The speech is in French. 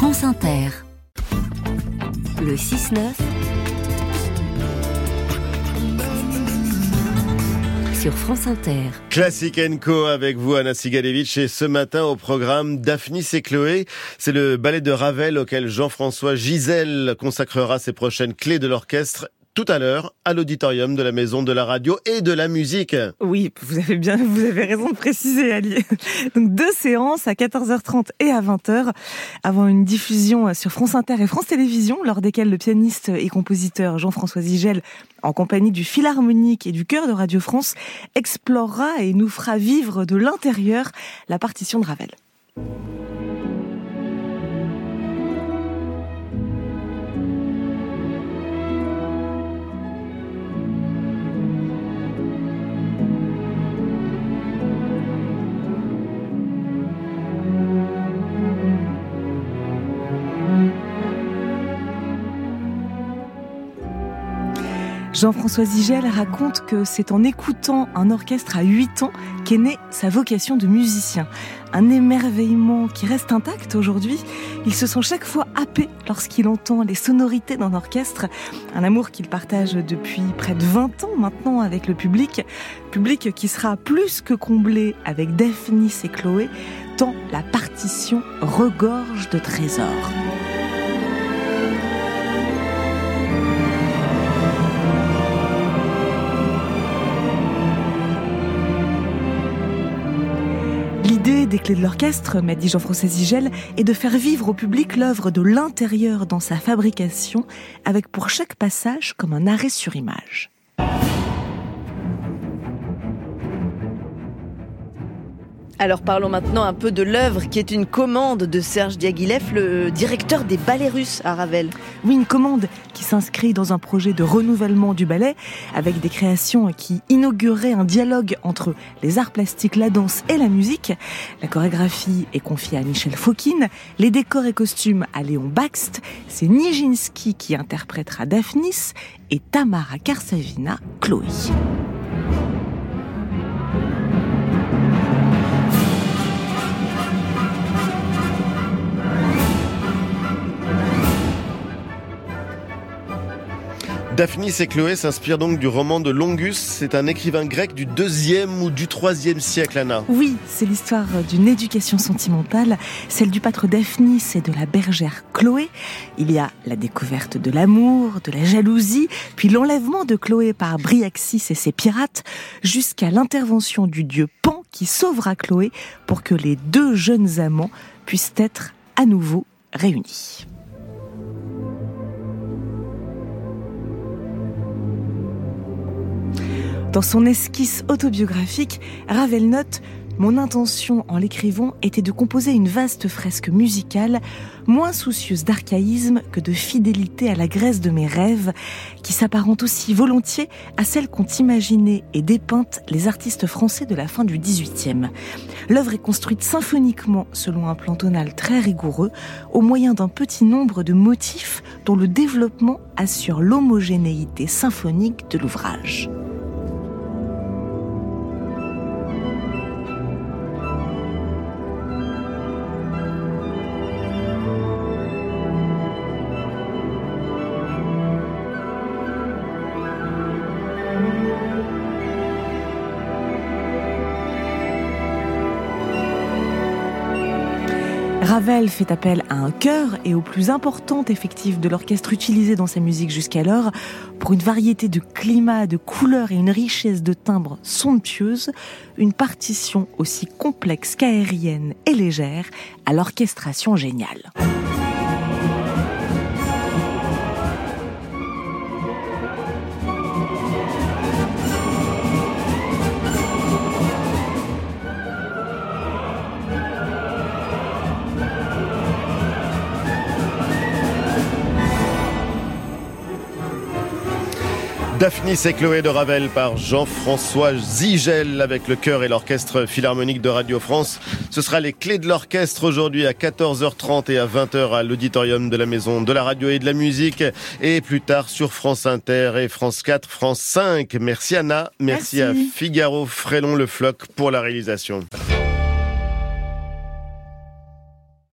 France Inter. Le 6-9 sur France Inter. Classic & Co avec vous, Anna Sigalevitch, et ce matin au programme Daphnis et Chloé. C'est le ballet de Ravel auquel Jean-François Zygel consacrera ses prochaines clés de l'orchestre. Tout à l'heure, à l'auditorium de la Maison de la Radio et de la Musique. Oui, vous avez raison de préciser, Ali. Donc 2 séances à 14h30 et à 20h, avant une diffusion sur France Inter et France Télévisions, lors desquelles le pianiste et compositeur Jean-François Zygel, en compagnie du Philharmonique et du Chœur de Radio France, explorera et nous fera vivre de l'intérieur la partition de Ravel. Jean-François Zygel raconte que c'est en écoutant un orchestre à 8 ans qu'est née sa vocation de musicien. Un émerveillement qui reste intact aujourd'hui. Il se sent chaque fois happé lorsqu'il entend les sonorités d'un orchestre. Un amour qu'il partage depuis près de 20 ans maintenant avec le public. Public qui sera plus que comblé avec Daphnis et Chloé, tant la partition regorge de trésors. L'idée des clés de l'orchestre, m'a dit Jean-François Zygel, est de faire vivre au public l'œuvre de l'intérieur dans sa fabrication, avec pour chaque passage comme un arrêt sur image. Alors parlons maintenant un peu de l'œuvre qui est une commande de Serge Diaghilev, le directeur des ballets russes à Ravel. Oui, une commande qui s'inscrit dans un projet de renouvellement du ballet avec des créations qui inauguraient un dialogue entre les arts plastiques, la danse et la musique. La chorégraphie est confiée à Michel Fokine, les décors et costumes à Léon Baxt. C'est Nijinsky qui interprétera Daphnis et Tamara Karsavina, Chloé. Daphnis et Chloé s'inspirent donc du roman de Longus. C'est un écrivain grec du 2e ou du 3e siècle, Anna. Oui, c'est l'histoire d'une éducation sentimentale, celle du pâtre Daphnis et de la bergère Chloé. Il y a la découverte de l'amour, de la jalousie, puis l'enlèvement de Chloé par Briaxis et ses pirates, jusqu'à l'intervention du dieu Pan qui sauvera Chloé pour que les 2 jeunes amants puissent être à nouveau réunis. Dans son esquisse autobiographique, Ravel note « Mon intention en l'écrivant était de composer une vaste fresque musicale, moins soucieuse d'archaïsme que de fidélité à la Grèce de mes rêves, qui s'apparente aussi volontiers à celle qu'ont imaginée et dépeinte les artistes français de la fin du XVIIIe. L'œuvre est construite symphoniquement selon un plan tonal très rigoureux, au moyen d'un petit nombre de motifs dont le développement assure l'homogénéité symphonique de l'ouvrage. » Ravel fait appel à un chœur et au plus important effectif de l'orchestre utilisé dans sa musique jusqu'alors pour une variété de climats, de couleurs et une richesse de timbres somptueuse, une partition aussi complexe qu'aérienne et légère à l'orchestration géniale. Daphnis et Chloé de Ravel par Jean-François Zygel avec le chœur et l'orchestre philharmonique de Radio France. Ce sera les clés de l'orchestre aujourd'hui à 14h30 et à 20h à l'auditorium de la Maison de la Radio et de la Musique et plus tard sur France Inter et France 4, France 5. Merci Anna, merci à Figaro Frélon-Le Floch pour la réalisation.